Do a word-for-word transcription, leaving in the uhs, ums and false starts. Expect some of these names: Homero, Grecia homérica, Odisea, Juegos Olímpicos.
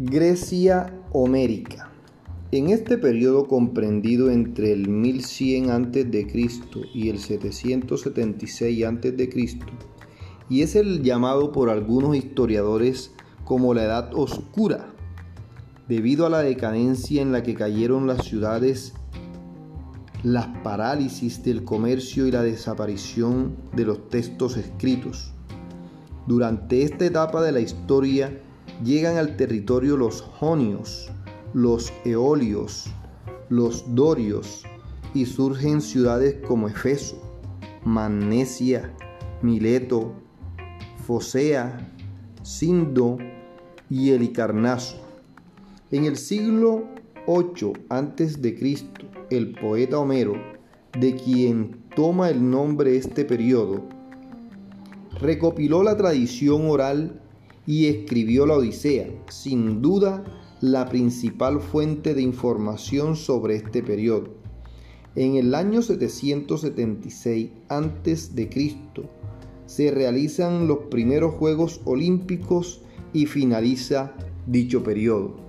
Grecia homérica. En este periodo comprendido entre el mil cien antes de Cristo y el setecientos setenta y seis antes de Cristo, y es el llamado por algunos historiadores como la Edad Oscura, debido a la decadencia en la que cayeron las ciudades, las parálisis del comercio y la desaparición de los textos escritos. Durante esta etapa de la historia llegan al territorio los jonios, los eolios, los dorios, y surgen ciudades como Efeso, Magnesia, Mileto, Focea, Sindo y Helicarnaso. En el siglo octavo antes de Cristo, el poeta Homero, de quien toma el nombre este periodo, recopiló la tradición oral y escribió la Odisea, sin duda la principal fuente de información sobre este periodo. En el año setecientos setenta y seis antes de Cristo se realizan los primeros Juegos Olímpicos y finaliza dicho periodo.